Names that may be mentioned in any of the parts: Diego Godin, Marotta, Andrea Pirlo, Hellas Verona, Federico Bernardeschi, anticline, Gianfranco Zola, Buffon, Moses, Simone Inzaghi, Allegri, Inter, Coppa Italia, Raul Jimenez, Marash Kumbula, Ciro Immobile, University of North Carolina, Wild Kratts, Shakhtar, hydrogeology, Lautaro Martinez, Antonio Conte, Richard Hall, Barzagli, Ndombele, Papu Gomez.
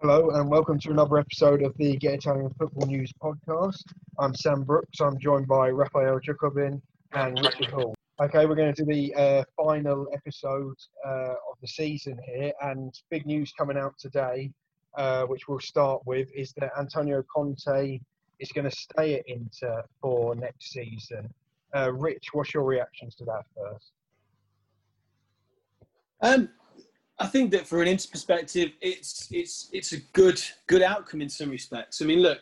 Hello and welcome to another episode of the Get Italian Football News podcast. I'm Sam Brooks. I'm joined by Raphael Jacobin and Richard Hall. Okay, we're going to do the final episode of the season here, and big news coming out today, which we'll start with, is that Antonio Conte is going to stay at Inter for next season. Rich, what's your reactions to that first? I think that for an Inter perspective, it's a good outcome in some respects. I mean, look,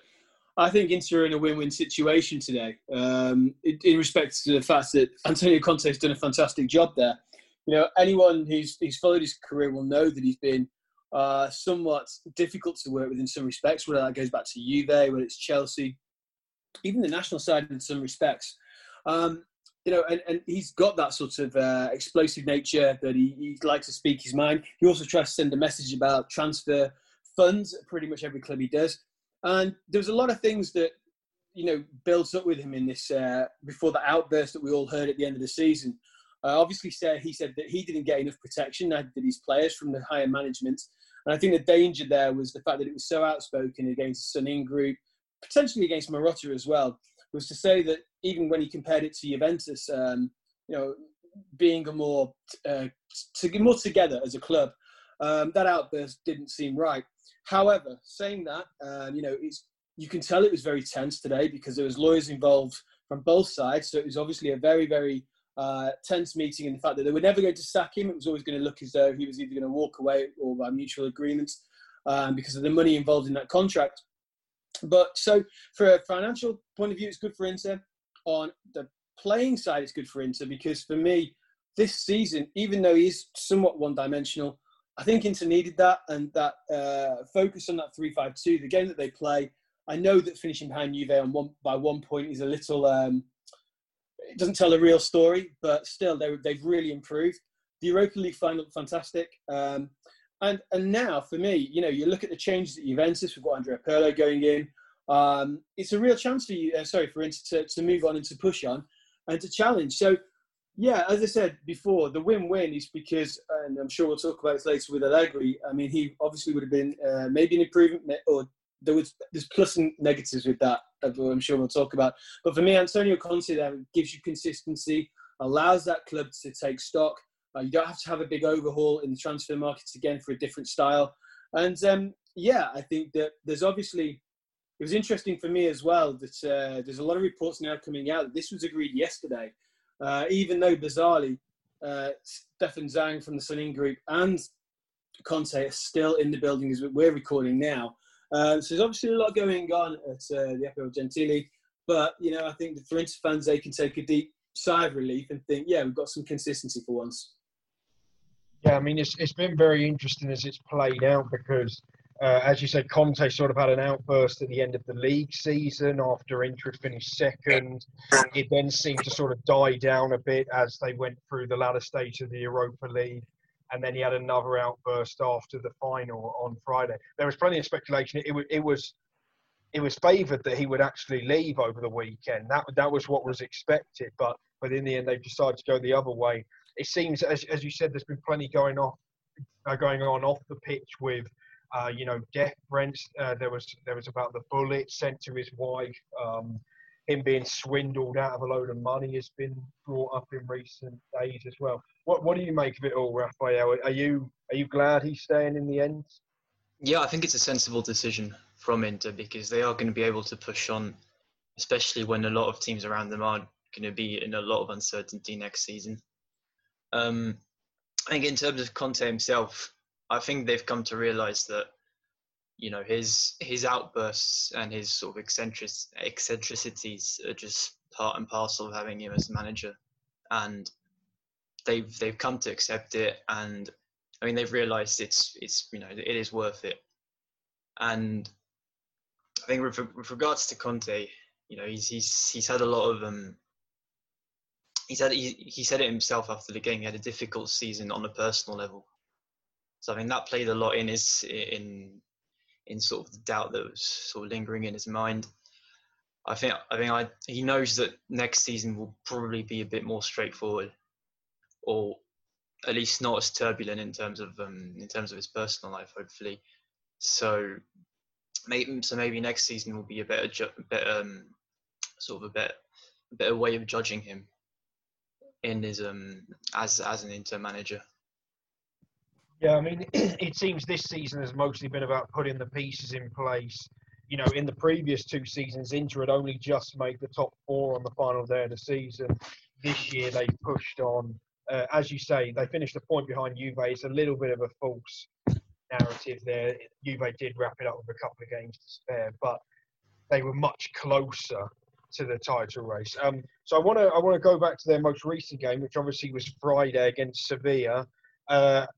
I think Inter are in a win-win situation today, in respect to the fact that Antonio Conte has done a fantastic job there. You know, anyone who's followed his career will know that he's been somewhat difficult to work with in some respects, whether that goes back to Juve, whether it's Chelsea, even the national side in some respects. You know, and he's got that sort of explosive nature that he likes to speak his mind. He also tries to send a message about transfer funds at pretty much every club he does. And there's a lot of things that, you know, builds up with him in this, before the outburst that we all heard at the end of the season. Obviously, he said that he didn't get enough protection, neither did his players, from the higher management. And I think the danger there was the fact that it was so outspoken against the Suning Group, potentially against Marotta as well, was to say that even when he compared it to Juventus, you know, being more together as a club, that outburst didn't seem right. However, saying that, you know, you can tell it was very tense today because there was lawyers involved from both sides. So it was obviously a very, very tense meeting, in the fact that they were never going to sack him. It was always going to look as though he was either going to walk away or by mutual agreement, because of the money involved in that contract. But so for a financial point of view, it's good for Inter. On the playing side, it's good for Inter because for me, this season, even though he is somewhat one-dimensional, I think Inter needed that, and that focus on that 3-5-2, the game that they play. I know that finishing behind Juve by 1 point is a little, it doesn't tell a real story, but still, they've really improved. The Europa League final looked fantastic. And now, for me, you know, you look at the changes at Juventus. We've got Andrea Pirlo going in. It's a real chance for Inter to move on and to push on and to challenge. So, yeah, as I said before, the win-win is because, and I'm sure we'll talk about this later with Allegri, I mean, he obviously would have been maybe an improvement, or there's plus and negatives with that, I'm sure we'll talk about. But for me, Antonio Conte there gives you consistency, allows that club to take stock. You don't have to have a big overhaul in the transfer markets again for a different style. And, I think that there's obviously... It was interesting for me as well that there's a lot of reports now coming out that this was agreed yesterday, even though, bizarrely, Stefan Zhang from the Suning Group and Conte are still in the building as we're recording now. So there's obviously a lot going on at the Epeo Gentili. But, you know, I think that for Inter fans, they can take a deep sigh of relief and think, yeah, we've got some consistency for once. Yeah, I mean, it's been very interesting as it's played out because, as you said, Conte sort of had an outburst at the end of the league season after Inter had finished second. It then seemed to sort of die down a bit as they went through the latter stage of the Europa League. And then he had another outburst after the final on Friday. There was plenty of speculation. It was favoured that he would actually leave over the weekend. That was what was expected. But in the end, they decided to go the other way. It seems, as you said, there's been plenty going on off the pitch with, you know, death rents. There was about the bullet sent to his wife. Him being swindled out of a load of money has been brought up in recent days as well. What do you make of it all, Raphael? Are you glad he's staying in the end? Yeah, I think it's a sensible decision from Inter because they are going to be able to push on, especially when a lot of teams around them are going to be in a lot of uncertainty next season. I think in terms of Conte himself, I think they've come to realise that, you know, his outbursts and his sort of eccentricities are just part and parcel of having him as manager, and they've come to accept it. And I mean, they've realised it's you know, it is worth it. And I think with regards to Conte, you know, he's had a lot of He said it himself after the game. He had a difficult season on a personal level, so I think that played a lot in his sort of the doubt that was sort of lingering in his mind. I think he knows that next season will probably be a bit more straightforward, or at least not as turbulent in terms of his personal life. Hopefully, So maybe next season will be a better way of judging him in his as an Inter manager. Yeah, I mean, it seems this season has mostly been about putting the pieces in place. You know, in the previous two seasons, Inter had only just made the top four on the final day of the season. This year, they pushed on. As you say, they finished a point behind Juve. It's a little bit of a false narrative there. Juve did wrap it up with a couple of games to spare, but they were much closer to the title race. So I want to go back to their most recent game, which obviously was Friday against Sevilla.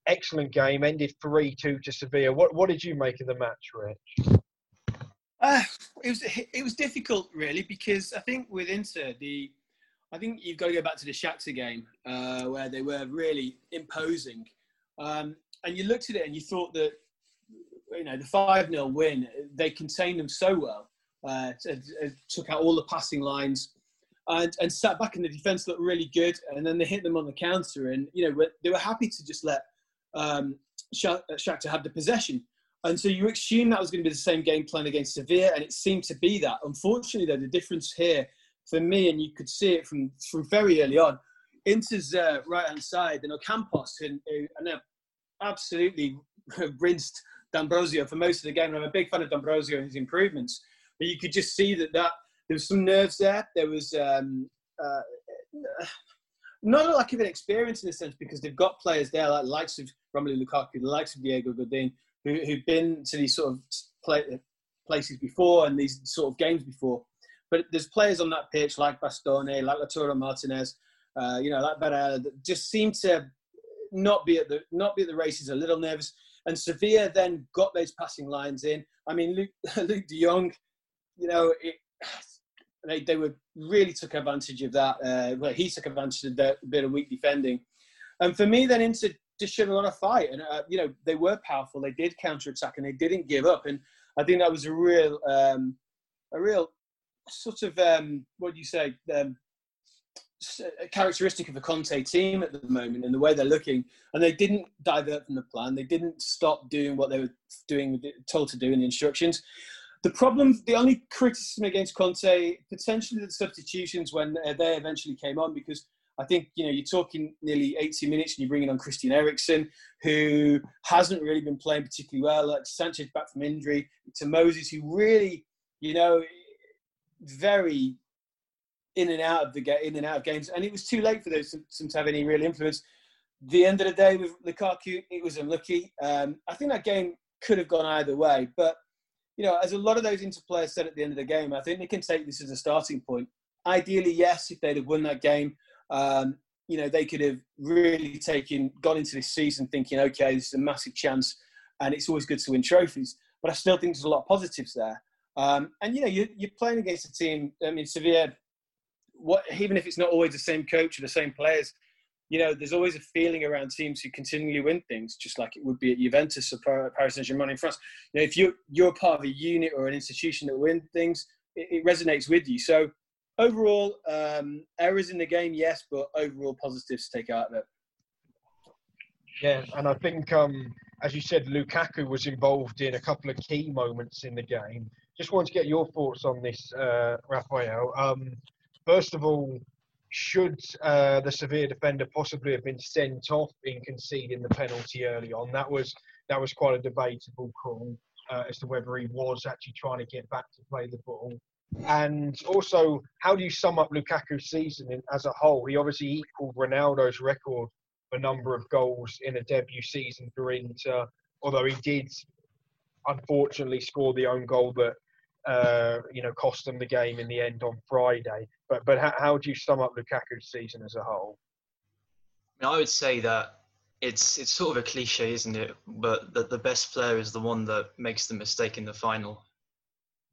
Excellent game, ended 3-2 to Sevilla. What did you make of the match, Rich? It was difficult, really, because I think with Inter, I think you've got to go back to the Shakhtar game where they were really imposing, and you looked at it and you thought that, you know, the 5-0 win, they contained them so well, took out all the passing lines, and sat back, and the defence looked really good, and then they hit them on the counter, and you know they were happy to just let Shakhtar have the possession. And so you assume that was going to be the same game plan against Sevilla, and it seemed to be that. Unfortunately, though, the difference here for me, and you could see it from very early on, Inter's right-hand side, and Ocampos, who absolutely rinsed D'Ambrosio for most of the game. And I'm a big fan of D'Ambrosio and his improvements. But you could just see that there was some nerves there. There was not a lack of experience in a sense, because they've got players there, like the likes of Romelu Lukaku, the likes of Diego Godin, who've been to these sort of places before and these sort of games before. But there's players on that pitch like Bastoni, like Lautaro Martinez, like Varela, that just seem to not be at the races, a little nervous. And Sevilla then got those passing lines in. I mean, Luke de Jong, you know, they really took advantage of that. He took advantage of that bit of weak defending. And for me, then Inter just showed a lot of fight, and they were powerful. They did counter attack, and they didn't give up. And I think that was a real sort of characteristic of a Conte team at the moment, and the way they're looking. And they didn't divert from the plan. They didn't stop doing what they were doing, told to do in the instructions. The problem, the only criticism against Conte, potentially the substitutions when they eventually came on, because I think, you know, you're talking nearly 80 minutes and you're bringing on Christian Eriksen, who hasn't really been playing particularly well, like Sanchez back from injury, to Moses, who really, you know, very in and out of games. And it was too late for those to have any real influence. The end of the day with Lukaku, it was unlucky. I think that game could have gone either way. But, you know, as a lot of those Inter players said at the end of the game, I think they can take this as a starting point. Ideally, yes, if they'd have won that game, they could have really gone into this season thinking, okay, this is a massive chance, and it's always good to win trophies. But I still think there's a lot of positives there. You're playing against a team. I mean, Sevilla, even if it's not always the same coach or the same players, you know, there's always a feeling around teams who continually win things, just like it would be at Juventus or Paris Saint-Germain in France. You know, if you're part of a unit or an institution that win things, it resonates with you. So, overall, errors in the game, yes, but overall positives to take out of it. Yeah, and I think, as you said, Lukaku was involved in a couple of key moments in the game. Just wanted to get your thoughts on this, Raphael. First of all, should the Sevilla defender possibly have been sent off in conceding the penalty early on? That was quite a debatable call as to whether he was actually trying to get back to play the ball. And also, how do you sum up Lukaku's season as a whole? He obviously equalled Ronaldo's record for number of goals in a debut season for Inter, although he did, unfortunately, score the own goal that cost them the game in the end on Friday. But how do you sum up Lukaku's season as a whole? I would say that it's sort of a cliche, isn't it? But that the best player is the one that makes the mistake in the final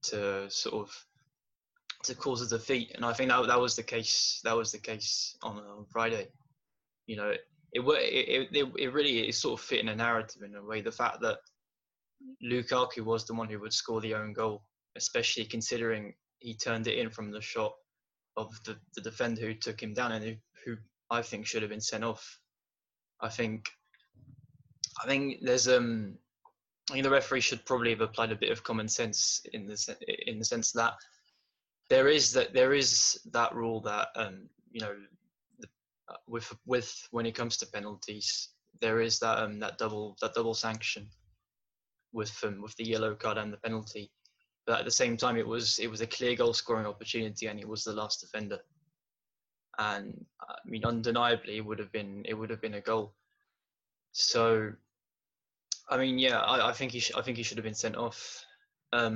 to sort of to cause a defeat, and I think that was the case on Friday. You know, it really is sort of fit in a narrative in a way. The fact that Lukaku was the one who would score the own goal, especially considering he turned it in from the shot of the defender who took him down and who I think should have been sent off. I think there's I think the referee should probably have applied a bit of common sense in the sense that there is that rule that with when it comes to penalties, there is that double sanction with the yellow card and the penalty. But at the same time, it was a clear goal scoring opportunity, and it was the last defender. And I mean, undeniably, it would have been a goal. So, I mean, yeah, I think he should have been sent off. I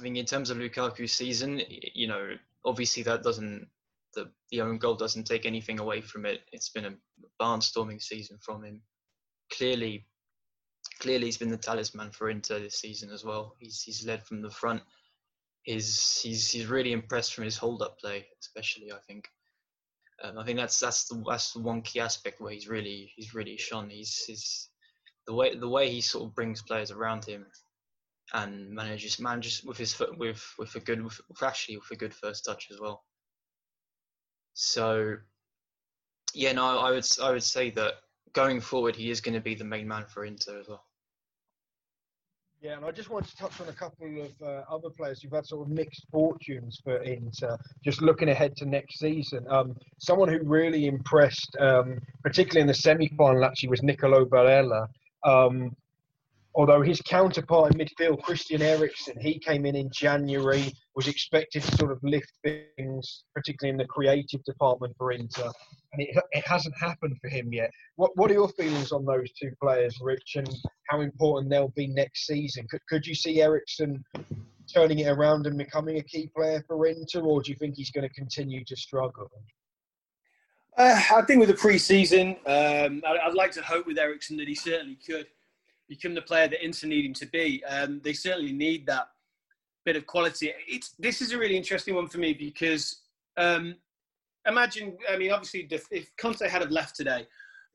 mean, in terms of Lukaku's season, you know, obviously the own goal doesn't take anything away from it. It's been a barnstorming season from him. Clearly, he's been the talisman for Inter this season as well. He's led from the front. He's really impressed from his hold-up play, especially. I think. I think that's the one key aspect where he's really shone. He's the way he sort of brings players around him and manages with his foot with a good first touch as well. So yeah, no, I would say that going forward he is going to be the main man for Inter as well. Yeah, and I just wanted to touch on a couple of other players who've had sort of mixed fortunes for Inter, just looking ahead to next season. Someone who really impressed, particularly in the semi-final actually, was Nicolò Barella. Although his counterpart in midfield, Christian Eriksen, he came in January, was expected to sort of lift things, particularly in the creative department for Inter. And it hasn't happened for him yet. What are your feelings on those two players, Rich, and how important they'll be next season? Could you see Eriksen turning it around and becoming a key player for Inter, or do you think he's going to continue to struggle? I think with the pre-season, I'd like to hope with Eriksen that he certainly could become the player that Inter need him to be. They certainly need that bit of quality. This is a really interesting one for me because... obviously, if Conte had left today,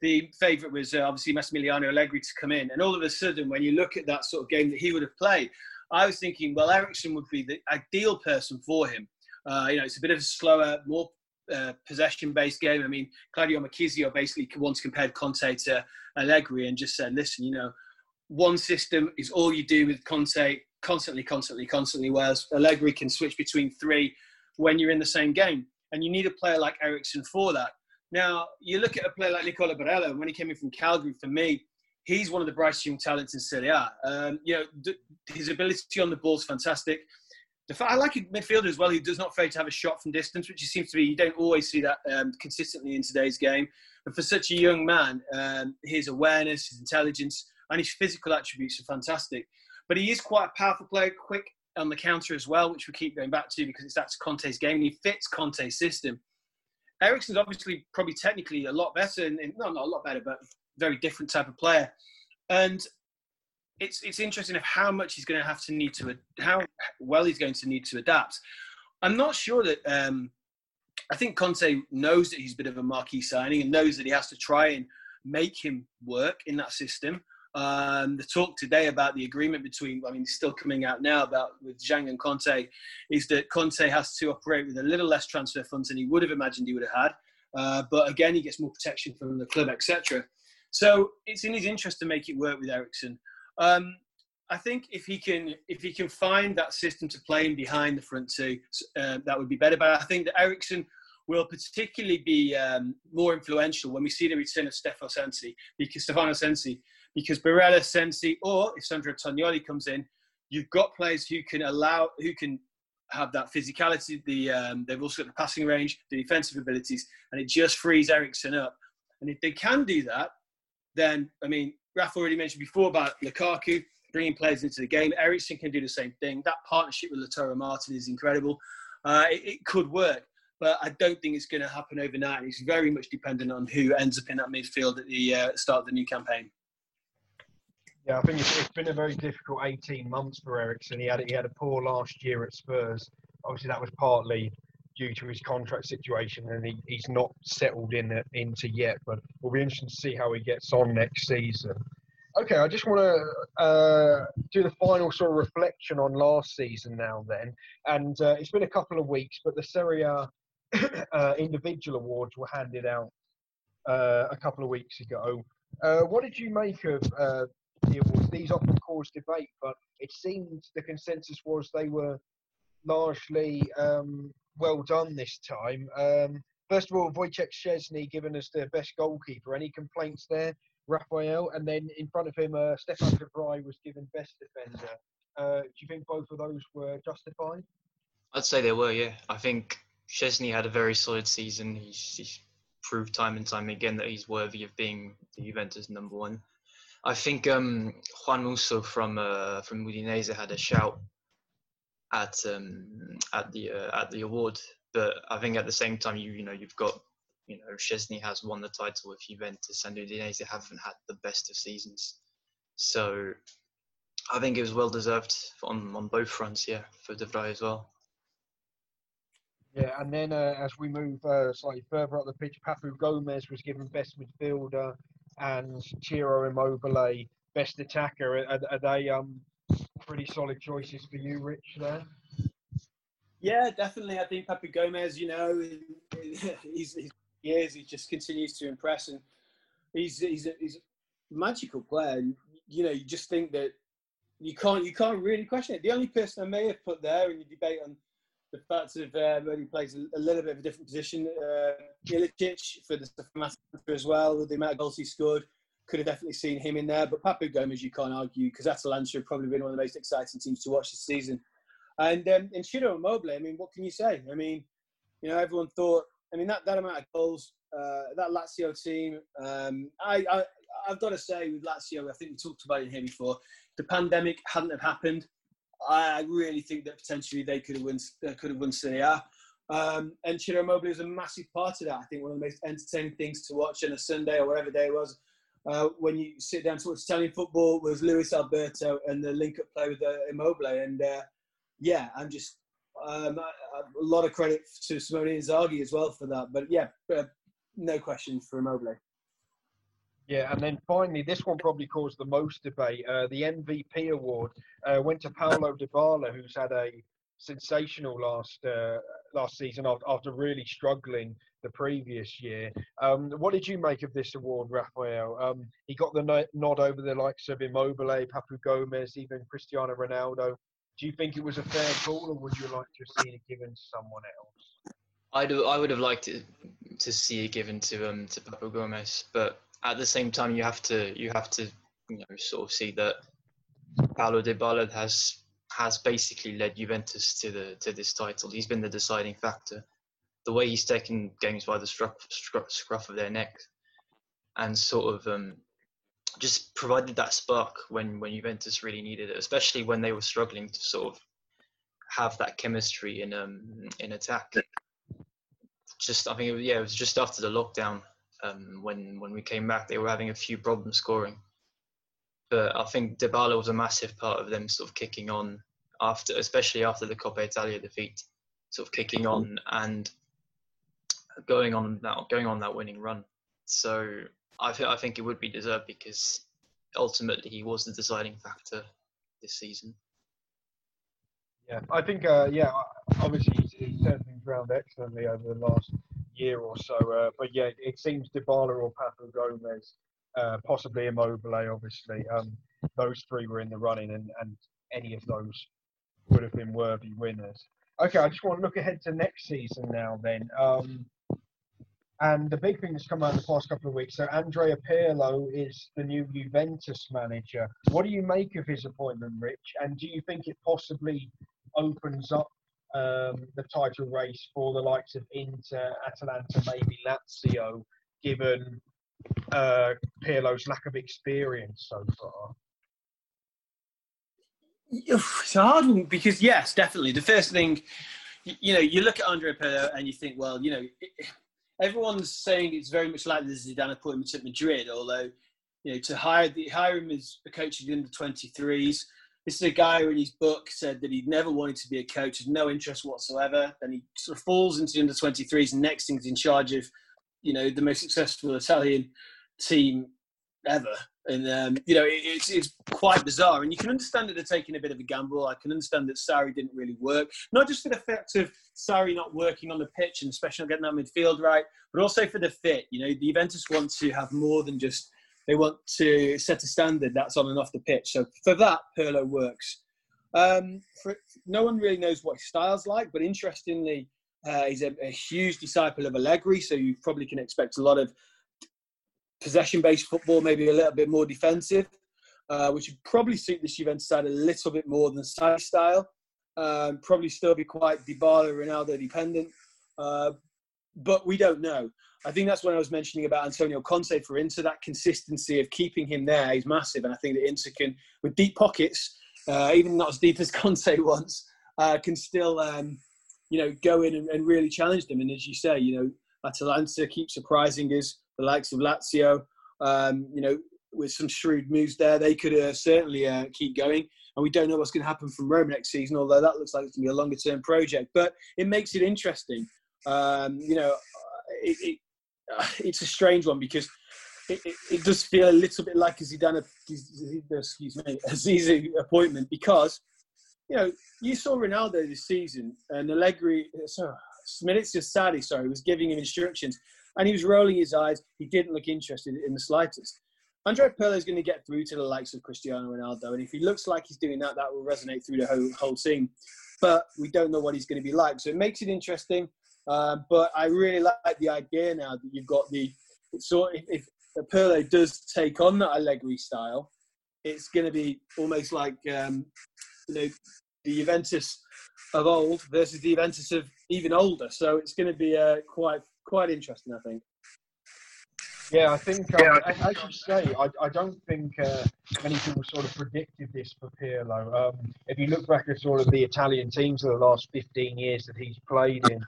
the favourite was obviously Massimiliano Allegri to come in. And all of a sudden, when you look at that sort of game that he would have played, I was thinking, well, Eriksen would be the ideal person for him. It's a bit of a slower, more possession-based game. I mean, Claudio Marchisio basically once compared Conte to Allegri and just said, listen, one system is all you do with Conte, constantly, whereas Allegri can switch between three when you're in the same game. And you need a player like Eriksen for that. Now, you look at a player like Nicolò Barella, when he came in from Calgary, for me, he's one of the brightest young talents in Serie A. His ability on the ball is fantastic. I like a midfielder as well who does not fail to have a shot from distance, which you don't always see that consistently in today's game. But for such a young man, his awareness, his intelligence, and his physical attributes are fantastic. But he is quite a powerful player, quick on the counter as well, which we keep going back to because that's Conte's game and he fits Conte's system. Eriksen's obviously probably technically a lot better, not a lot better, but very different type of player. And it's interesting of how much he's going to need to adapt. I'm not sure that I think Conte knows that he's a bit of a marquee signing and knows that he has to try and make him work in that system. The talk today about the agreement it's still coming out now about with Zhang and Conte, is that Conte has to operate with a little less transfer funds than he would have imagined he would have had. But again, he gets more protection from the club, etc. So it's in his interest to make it work with Eriksen. I think if he can find that system to play in behind the front two, that would be better. But I think that Eriksen will particularly be more influential when we see the return of Stefano Sensi. Because Barella, Sensi, or if Sandro Tonali comes in, you've got players who can have that physicality. They've also got the passing range, the defensive abilities, and it just frees Eriksen up. And if they can do that, then Raf already mentioned before about Lukaku bringing players into the game. Eriksen can do the same thing. That partnership with Lautaro Martinez is incredible. It could work, but I don't think it's going to happen overnight. It's very much dependent on who ends up in that midfield at the start of the new campaign. Yeah, I think it's been a very difficult 18 months for Eriksen. He had a poor last year at Spurs. Obviously, that was partly due to his contract situation, and he's not settled into yet. But we'll be interested to see how he gets on next season. Okay, I just want to do the final sort of reflection on last season now then. And it's been a couple of weeks, but the Serie A individual awards were handed out a couple of weeks ago. What did you make of it was these often caused debate, but it seemed the consensus was they were largely well done this time. First of all, Wojciech Szczesny giving us the best goalkeeper. Any complaints there, Raphael? And then in front of him, Stefan de Vrij was given best defender. Do you think both of those were justified? I'd say they were, yeah. I think Szczesny had a very solid season. He's proved time and time again that he's worthy of being the Juventus number one. I think Juan Musso from Udinese had a shout at the award, but I think at the same time you've got Szczesny has won the title with Juventus and Udinese haven't had the best of seasons, so I think it was well deserved on both fronts, yeah, for De Vrij as well. Yeah, and then as we move slightly further up the pitch, Papu Gomez was given best midfielder and Ciro Immobile best attacker. Are they pretty solid choices for you, Rich, there? Yeah, definitely. I think Papu Gomez, he just continues to impress, and he's a magical player. And, you just think that you can't really question it. The only person I may have put there in the debate on the fact of he plays a little bit of a different position, Ilicic, for the matter as well, with the amount of goals he scored. Could have definitely seen him in there, but Papu Gomez, you can't argue, because Atalanta have probably been one of the most exciting teams to watch this season. And Ciro Immobile, I mean, what can you say? I mean, everyone thought, that amount of goals, that Lazio team, I've got to say with Lazio, I think we talked about it here before, the pandemic hadn't have happened, I really think that potentially they could have won Serie A. And Ciro Immobile was a massive part of that. I think one of the most entertaining things to watch on a Sunday or whatever day it was, when you sit down to watch Italian football, was Luis Alberto and the link-up play with Immobile. And, I'm just... a lot of credit to Simone Inzaghi as well for that. But, no question for Immobile. Yeah, and then finally, this one probably caused the most debate. The MVP award went to Paolo Dybala, who's had a sensational last season after really struggling the previous year. What did you make of this award, Raphael? He got the nod over the likes of Immobile, Papu Gomez, even Cristiano Ronaldo. Do you think it was a fair call, or would you like to have seen it given to someone else? I would have liked it to see it given to Papu Gomez, but at the same time you have to sort of see that Paolo Dybala has basically led Juventus to this title. He's been the deciding factor. The way he's taken games by the scruff of their neck and sort of just provided that spark when Juventus really needed it, especially when they were struggling to sort of have that chemistry in attack. It was just after the lockdown when we came back, they were having a few problems scoring. But I think Dybala was a massive part of them sort of kicking on especially after the Coppa Italia defeat, sort of kicking on and going on that winning run. So I think it would be deserved, because ultimately he was the deciding factor this season. Yeah, I think obviously he's turned things around excellently over the last year or so. It seems Dybala or Papu Gomez, possibly Immobile, obviously. Those three were in the running, and any of those would have been worthy winners. Okay, I just want to look ahead to next season now then. And the big thing that's come out in the past couple of weeks, so Andrea Pirlo is the new Juventus manager. What do you make of his appointment, Rich? And do you think it possibly opens up the title race for the likes of Inter, Atalanta, maybe Lazio, given Pirlo's lack of experience so far? It's a hard one, because yes, definitely. The first thing, you look at Andrea Pirlo and you think, well, everyone's saying it's very much like the Zidane appointment at Madrid, although, to hire him as a coach of the under-23s. This is a guy who in his book said that he'd never wanted to be a coach, had no interest whatsoever. Then he sort of falls into the under-23s, and next thing he's in charge of, the most successful Italian team ever. And, it's quite bizarre. And you can understand that they're taking a bit of a gamble. I can understand that Sarri didn't really work. Not just for the fact of Sarri not working on the pitch and especially not getting that midfield right, but also for the fit. The Juventus want to have more than just They want to set a standard that's on and off the pitch. So for that, Pirlo works. No one really knows what his style's like, but interestingly, he's a huge disciple of Allegri, so you probably can expect a lot of possession-based football, maybe a little bit more defensive, which would probably suit this Juventus side a little bit more than Sarri's style. Probably still be quite Dybala, Ronaldo dependent, but we don't know. I think that's when I was mentioning about Antonio Conte for Inter, that consistency of keeping him there is massive, and I think that Inter can, with deep pockets, even not as deep as Conte once, can still go in and really challenge them. And as you say, Atalanta keep surprising us, the likes of Lazio, with some shrewd moves there, they could certainly keep going. And we don't know what's going to happen from Rome next season, although that looks like it's going to be a longer-term project. But it makes it interesting. It's a strange one because it does feel a little bit like a Zidane appointment because, you saw Ronaldo this season and Allegri, Maurizio Sarri, was giving him instructions and he was rolling his eyes. He didn't look interested in the slightest. Andrea Pirlo is going to get through to the likes of Cristiano Ronaldo, and if he looks like he's doing that, that will resonate through the whole team. But we don't know what he's going to be like, so it makes it interesting. But I really like the idea now that you've got if Pirlo does take on that Allegri style, it's going to be almost like the Juventus of old versus the Juventus of even older. So it's going to be quite interesting, I think. Yeah, I think, as you say, I don't think many people sort of predicted this for Pirlo. If you look back at sort of the Italian teams of the last 15 years that he's played in,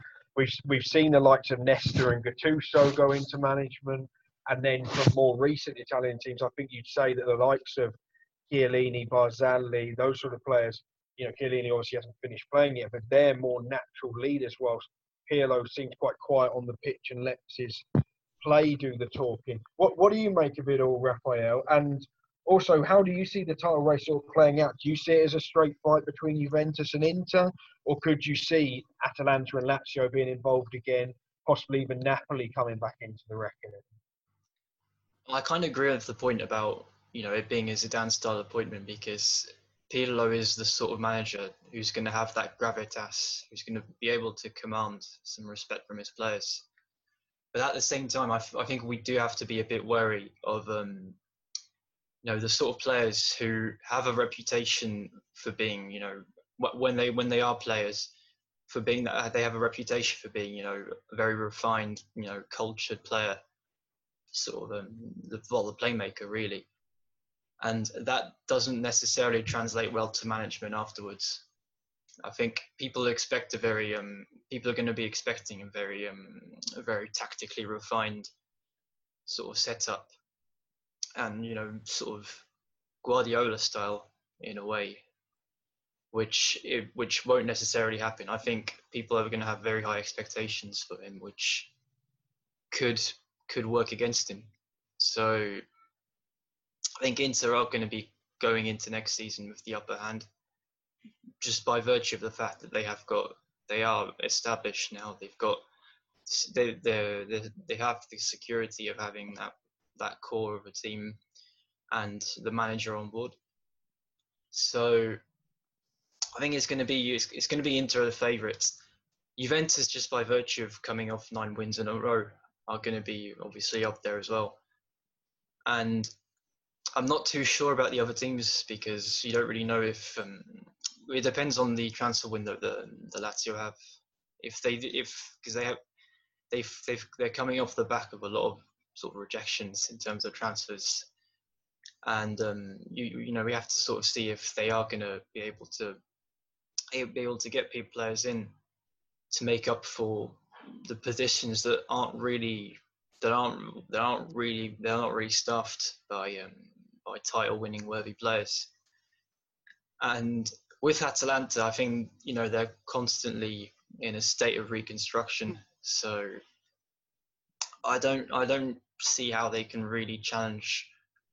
we've seen the likes of Nesta and Gattuso go into management. And then from more recent Italian teams, I think you'd say that the likes of Chiellini, Barzagli, those sort of players, Chiellini obviously hasn't finished playing yet, but they're more natural leaders, whilst Pirlo seems quite quiet on the pitch and lets his play do the talking. What do you make of it all, Raphael? And also, how do you see the title race all playing out? Do you see it as a straight fight between Juventus and Inter, or could you see Atalanta and Lazio being involved again, possibly even Napoli coming back into the reckoning? I kind of agree with the point about it being a Zidane-style appointment, because Pirlo is the sort of manager who's going to have that gravitas, who's going to be able to command some respect from his players. But at the same time, I think we do have to be a bit wary of, the sort of players who have a reputation for being, when they are players, for being that they have a reputation for being, a very refined, cultured player, sort of the playmaker really, and that doesn't necessarily translate well to management afterwards. I think people are going to be expecting a very tactically refined sort of setup, and sort of Guardiola style in a way, which won't necessarily happen. I think people are going to have very high expectations for him, which could work against him. So I think Inter are going to be going into next season with the upper hand, just by virtue of the fact that they are established now. They have the security of having that core of a team and the manager on board. So I think it's going to be Inter the favourites. Juventus, just by virtue of coming off 9 wins in a row, are going to be obviously up there as well. And I'm not too sure about the other teams, because you don't really know if. It depends on the transfer window the Lazio have. They're coming off the back of a lot of sort of rejections in terms of transfers, and we have to sort of see if they are going to be able to get players in to make up for the positions that aren't really staffed by title winning worthy players. And with Atalanta, I think, they're constantly in a state of reconstruction. So I don't see how they can really challenge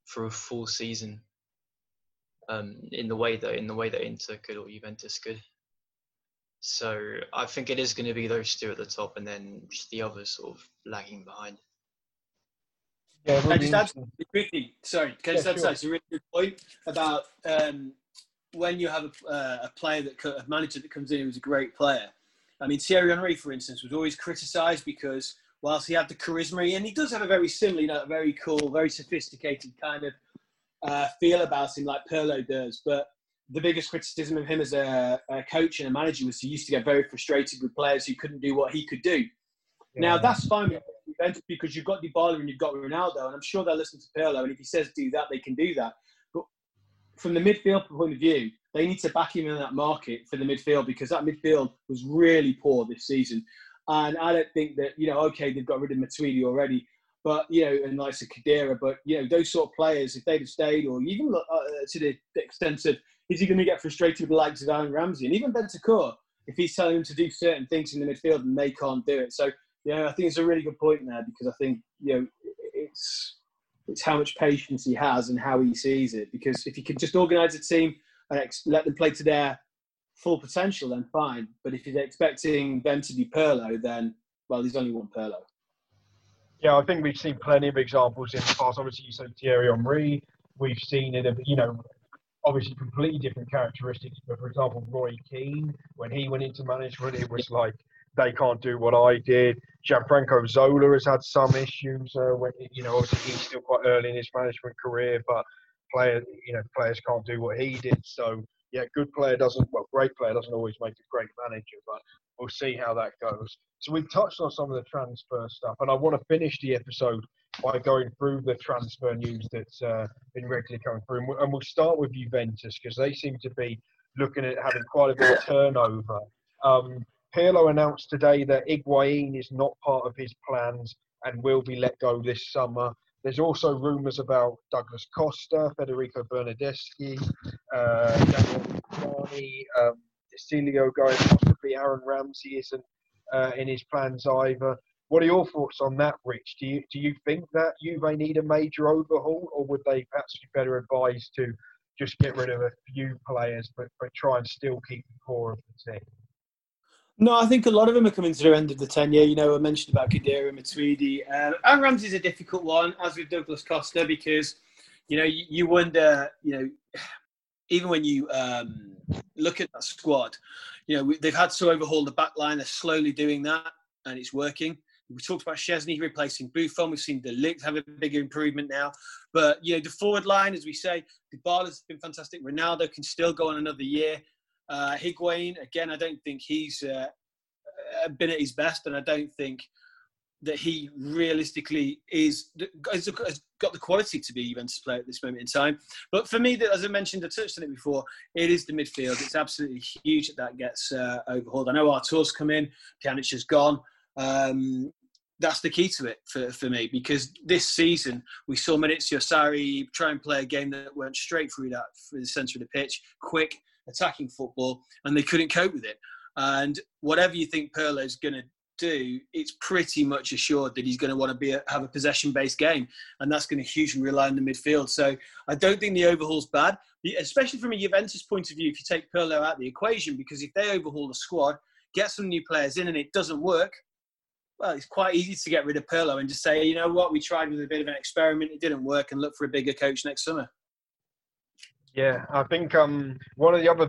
for a full season in the way that Inter could or Juventus could. So I think it is going to be those two at the top, and then just the others sort of lagging behind. Yeah, I just add quickly. Sorry, can I just add that's a really good point about when you have a player that a manager that comes in who's a great player. I mean, Thierry Henry, for instance, was always criticised because whilst he had the charisma, and he does have a very similar, you know, very cool, very sophisticated kind of feel about him, like Pirlo does. But the biggest criticism of him as a coach and a manager was he used to get very frustrated with players who couldn't do what he could do. Yeah. Now, that's fine with Juventus because you've got Dybala and you've got Ronaldo, and I'm sure they'll listen to Pirlo, and if he says do that, they can do that. But from the midfield point of view, they need to back him in that market for the midfield because that midfield was really poor this season. And I don't think that, you know, okay, they've got rid of Matuidi already, but, you know, and Lysa Kadira, but, you know, those sort of players, if they'd have stayed, or even to the extent of, is he going to get frustrated with the likes of Aaron Ramsey? And even Bentancur, if he's telling them to do certain things in the midfield and they can't do it. So, you know, I think it's a really good point there because I think, you know, it's how much patience he has and how he sees it. Because if he could just organise a team and let them play to their full potential, then fine. But if you're expecting them to be Pirlo, then, well, there's only one Pirlo. Yeah, I think we've seen plenty of examples in the past. Obviously, you said Thierry Henry. We've seen it, you know, obviously completely different characteristics. But, for example, Roy Keane, when he went into management, it was like, they can't do what I did. Gianfranco Zola has had some issues. When, you know, obviously, he's still quite early in his management career, but players can't do what he did. So, yeah, great player doesn't always make a great manager, but we'll see how that goes. So we've touched on some of the transfer stuff, and I want to finish the episode by going through the transfer news that's been regularly coming through. And we'll start with Juventus, because they seem to be looking at having quite a bit of turnover. Pirlo announced today that Higuain is not part of his plans and will be let go this summer. There's also rumours about Douglas Costa, Federico Bernardeschi, Daniel Cavani, Desilio going, possibly Aaron Ramsey isn't in his plans either. What are your thoughts on that, Rich? Do you think that Juve need a major overhaul, or would they perhaps be better advised to just get rid of a few players but try and still keep the core of the team? No, I think a lot of them are coming to the end of the tenure. You know, I mentioned about Kadira and Matuidi. And Ramsey's a difficult one, as with Douglas Costa, because, you know, you wonder, you know, even when you look at that squad, you know, they've had to overhaul the back line. They're slowly doing that, and it's working. We talked about Szczesny replacing Buffon. We've seen De Ligt have a bigger improvement now. But, you know, the forward line, as we say, Dybala's been fantastic. Ronaldo can still go on another year. Higuain, again, I don't think he's been at his best, and I don't think that he realistically has got the quality to be a Juventus player at this moment in time. But for me, as I mentioned, I touched on it before, it is the midfield. It's absolutely huge that gets overhauled. I know Artur's come in, Pjanic has gone. That's the key to it for me, because this season we saw Maurizio Sarri try and play a game that went straight through the centre of the pitch, quick, attacking football, and they couldn't cope with it. And whatever you think Pirlo's going to do, it's pretty much assured that he's going to want to have a possession-based game, and that's going to hugely rely on the midfield. So I don't think the overhaul's bad, especially from a Juventus point of view, if you take Pirlo out of the equation, because if they overhaul the squad, get some new players in, and it doesn't work, well, it's quite easy to get rid of Pirlo and just say, you know what, we tried with a bit of an experiment, it didn't work, and look for a bigger coach next summer. Yeah, I think one of the other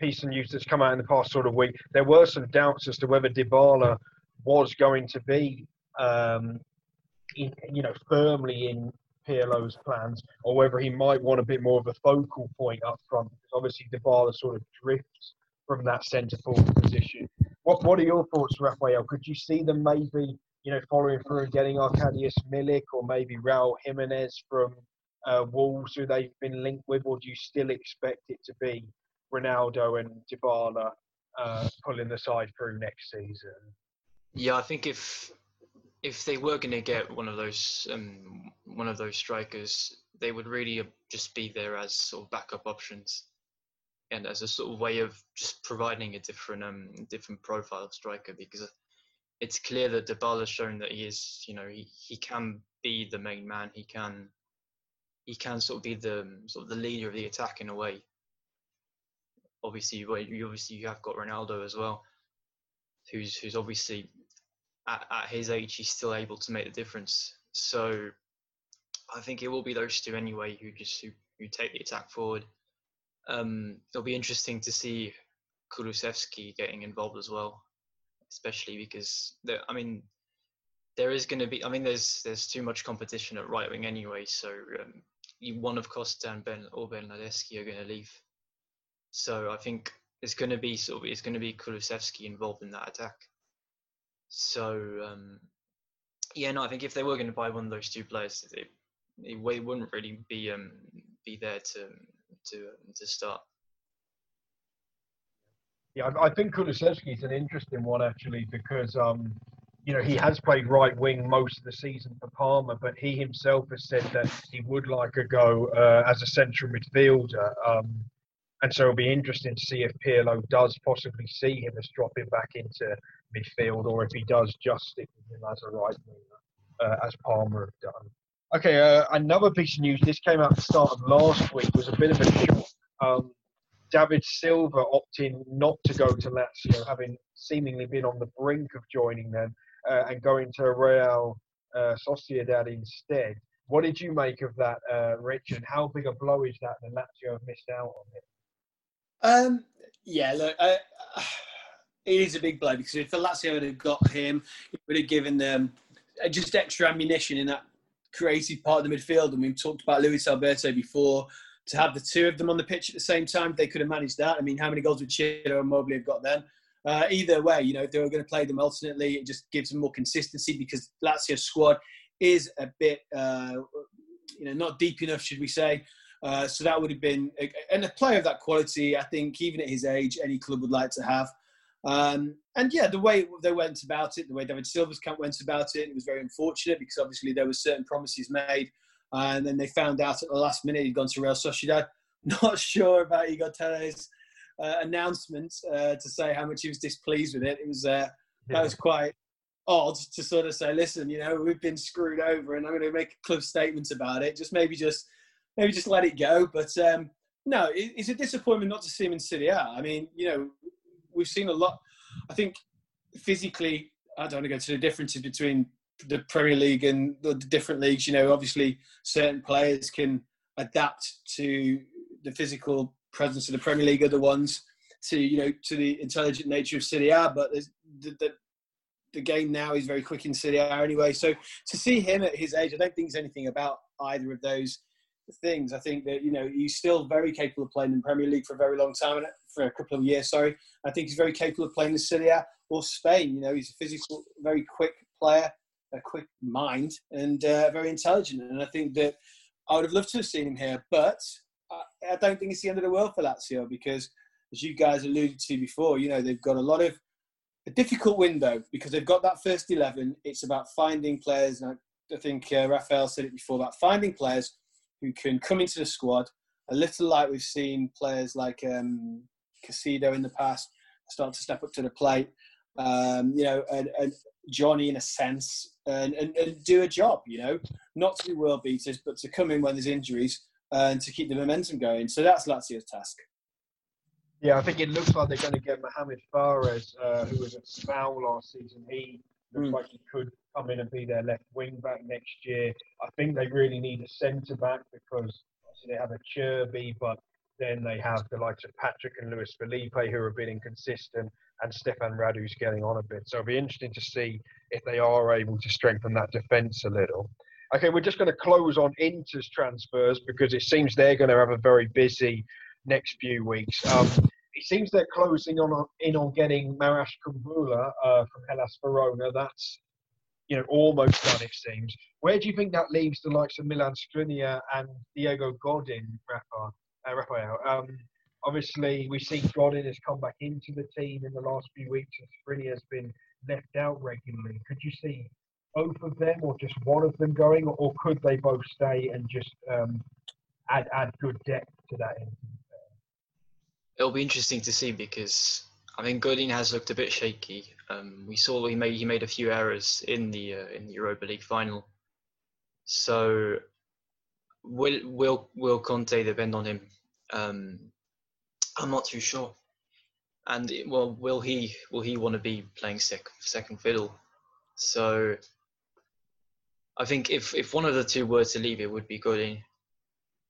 pieces of news that's come out in the past sort of week, there were some doubts as to whether Dybala was going to be, firmly in Pirlo's plans, or whether he might want a bit more of a focal point up front. Because obviously, Dybala sort of drifts from that centre forward position. What are your thoughts, Raphael? Could you see them maybe, you know, following through and getting Arkadiusz Milik or maybe Raul Jimenez from Wolves, who they've been linked with, or do you still expect it to be Ronaldo and Dybala pulling the side through next season? Yeah, I think if they were going to get one of those strikers, they would really just be there as sort of backup options, and as a sort of way of just providing a different profile of striker, because it's clear that Dybala's shown that he is, you know, he can be the main man, he can sort of be the leader of the attack in a way. Obviously, you have got Ronaldo as well, who's obviously at his age, he's still able to make the difference. So I think it will be those two anyway who take the attack forward. It'll be interesting to see Kulusevski getting involved as well, especially because there's too much competition at right wing anyway. So one of Costa and Bernardeschi are going to leave. So I think it's going to be Kulusevski involved in that attack. So I think if they were going to buy one of those two players, they wouldn't really be there to start. Yeah, I think Kulusevski is an interesting one actually because he has played right wing most of the season for Parma, but he himself has said that he would like a go as a central midfielder. And so it'll be interesting to see if Pirlo does possibly see him as dropping back into midfield, or if he does just stick with him as a right winger, as Palmer have done. Okay, another piece of news. This came out at the start of last week. Was a bit of a shock. David Silva opting not to go to Lazio, having seemingly been on the brink of joining them and going to Real Sociedad instead. What did you make of that, Rich? And how big a blow is that that Lazio have missed out on it? It is a big blow because if the Lazio would have got him, it would have given them just extra ammunition in that creative part of the midfield. And we've talked about Luis Alberto before. To have the two of them on the pitch at the same time, they could have managed that. I mean, how many goals would Ciro and Immobile have got then? Either way, if they were going to play them alternately, it just gives them more consistency because Lazio's squad is a bit, not deep enough, should we say. So that would have been... And a player of that quality, I think, even at his age, any club would like to have. The way they went about it, the way David Silva's camp went about it was very unfortunate because obviously there were certain promises made and then they found out at the last minute he'd gone to Real Sociedad. Not sure about Igor Terre's announcement to say how much he was displeased with it. It was That was quite odd to sort of say, listen, we've been screwed over and I'm going to make a club statement about it. Maybe just let it go. But it's a disappointment not to see him in Serie A. I mean, we've seen a lot. I think physically, I don't want to go to the differences between the Premier League and the different leagues. Obviously certain players can adapt to the physical presence of the Premier League, other ones to the intelligent nature of Serie A. But the game now is very quick in Serie A anyway. So to see him at his age, I don't think there's anything about either of those things. I think that he's still very capable of playing in the Premier League for a very long time, for a couple of years. Sorry, I think he's very capable of playing in Serie A or Spain. He's a physical, very quick player, a quick mind, and very intelligent. And I think that I would have loved to have seen him here, but I don't think it's the end of the world for Lazio because, as you guys alluded to before, they've got a difficult window because they've got that first 11. It's about finding players, and I think Raphael said it before about finding players who can come into the squad, a little like we've seen players like Casido in the past start to step up to the plate, and Johnny in a sense, and do a job, not to be world beaters, but to come in when there's injuries and to keep the momentum going. So that's Lazio's task. Yeah, I think it looks like they're going to get Mohamed Fares, who was at Spal last season. He looks like he could come in and be their left wing back next year. I think they really need a centre back because obviously they have a Cherby, but then they have the likes of Patrick and Luis Felipe who are a bit inconsistent, and Stefan Radu's getting on a bit. So it'll be interesting to see if they are able to strengthen that defence a little. Okay, we're just going to close on Inter's transfers because it seems they're going to have a very busy next few weeks. It seems they're closing on getting Marash Kumbula from Hellas Verona. That's almost done, it seems. Where do you think that leaves the likes of Milan Skriniar and Diego Godin, Raphael? Obviously, we see Godin has come back into the team in the last few weeks and Skriniar's been left out regularly. Could you see both of them or just one of them going, or could they both stay and just add good depth to that end? It'll be interesting to see because... I mean, Godin has looked a bit shaky. We saw he made a few errors in the Europa League final. So, will Conte depend on him? I'm not too sure. And will he want to be playing second fiddle? So, I think if one of the two were to leave, it would be Godin,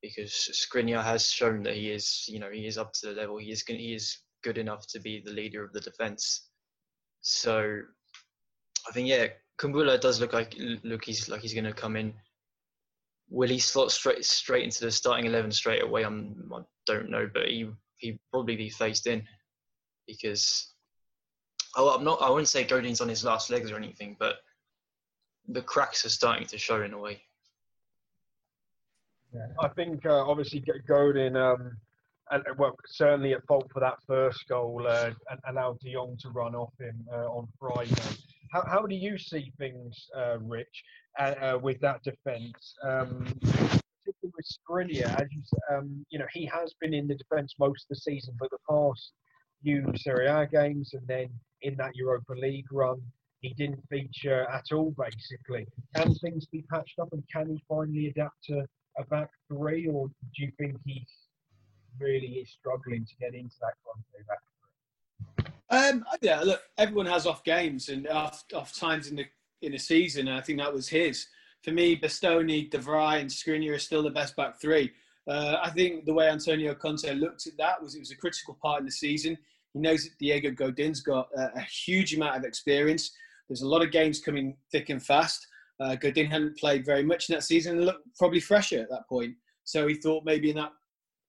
because Skriniar has shown that he is, you know, he is up to the level. He is good enough to be the leader of the defense. So I think, yeah, Kumbula does look like he's going to come in. Will he slot straight into the starting 11 straight away? I don't know, but he'd probably be phased in, because I wouldn't say Godin's on his last legs or anything, but the cracks are starting to show in a way. Yeah. I think obviously Godin, certainly at fault for that first goal, and allowed De Jong to run off him on Friday. How do you see things, Rich, with that defence? Particularly with Skriniar, as you said, he has been in the defence most of the season, but the past few Serie A games and then in that Europa League run, he didn't feature at all, basically. Can things be patched up, and can he finally adapt to a back three, or do you think he really is struggling to get into that Conte back three? Yeah, look, everyone has off games and off times in the season, and I think that was his. For me, Bastoni, De Vrij and Skriniar are still the best back three. I think the way Antonio Conte looked at that was it was a critical part in the season. He knows that Diego Godin's got a huge amount of experience. There's a lot of games coming thick and fast. Godin hadn't played very much in that season and looked probably fresher at that point. So he thought maybe in that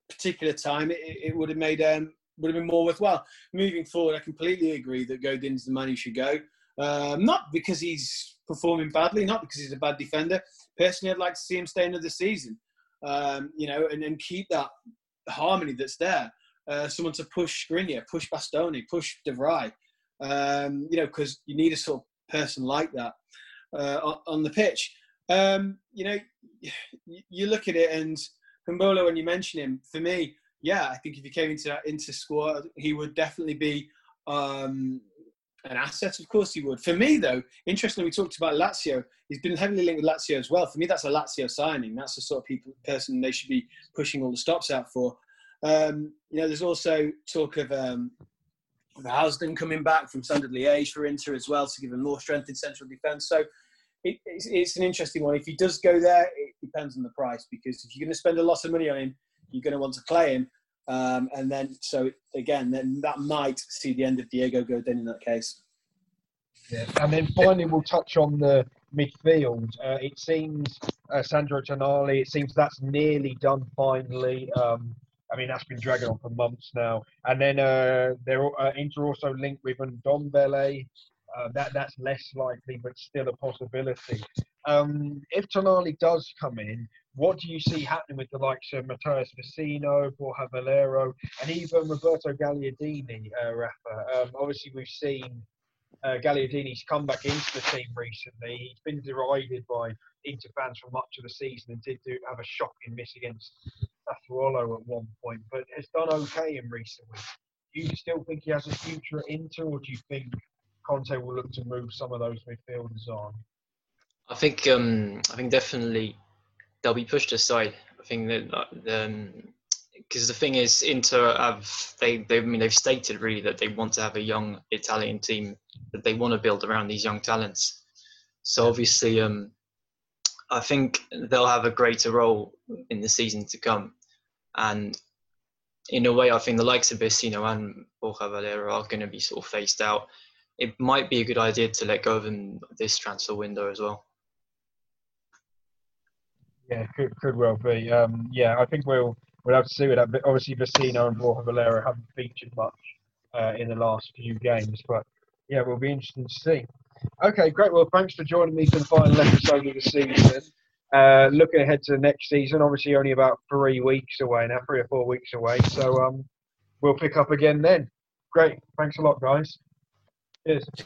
particular time it would have made would have been more worthwhile. Moving forward, I completely agree that Godin's the man who should go. Not because he's performing badly, not because he's a bad defender. Personally, I'd like to see him stay another season, and keep that harmony that's there. Someone to push Skriniar, push Bastoni, push De Vrij, because you need a sort of person like that on the pitch. You look at it, and Kumbolo, when you mention him, for me, yeah, I think if he came into that Inter squad, he would definitely be an asset. Of course he would. For me, though, interestingly, we talked about Lazio. He's been heavily linked with Lazio as well. For me, that's a Lazio signing. That's the sort of person they should be pushing all the stops out for. There's also talk of Housden coming back from Standard Liège for Inter as well, to give him more strength in central defence. So it's an interesting one. If he does go there, it depends on the price, because if you're going to spend a lot of money on him, you're going to want to play him. And then that might see the end of Diego Godin in that case. Yeah. And then finally, we'll touch on the midfield. It seems Sandro Tonali, that's nearly done finally. That's been dragging on for months now. And then Inter also linked with Ndombele. That's less likely, but still a possibility. If Tonali does come in, what do you see happening with the likes of Matheus Vecino, Borja Valero, and even Roberto Gagliardini, Rafa? Obviously, we've seen Gagliardini's come back into the team recently. He's been derided by Inter fans for much of the season and did have a shocking miss against Sassuolo at one point, but has done okay in recent weeks. Do you still think he has a future at Inter, or do you think Conte will look to move some of those midfielders on? I think definitely they'll be pushed aside. I think that because the thing is, Inter they've stated really that they want to have a young Italian team, that they want to build around these young talents. So obviously, I think they'll have a greater role in the season to come. And in a way, I think the likes of Vecino and Borja Valero are going to be sort of phased out. It might be a good idea to let go of them this transfer window as well. Yeah, could well be. I think we'll have to see with that. But obviously, Vecino and Borja Valero haven't featured much in the last few games. But, yeah, we'll be interested to see. Okay, great. Well, thanks for joining me for the final episode of the season. Looking ahead to the next season, obviously only about 3 weeks away now, 3 or 4 weeks away. So we'll pick up again then. Great. Thanks a lot, guys. Cheers.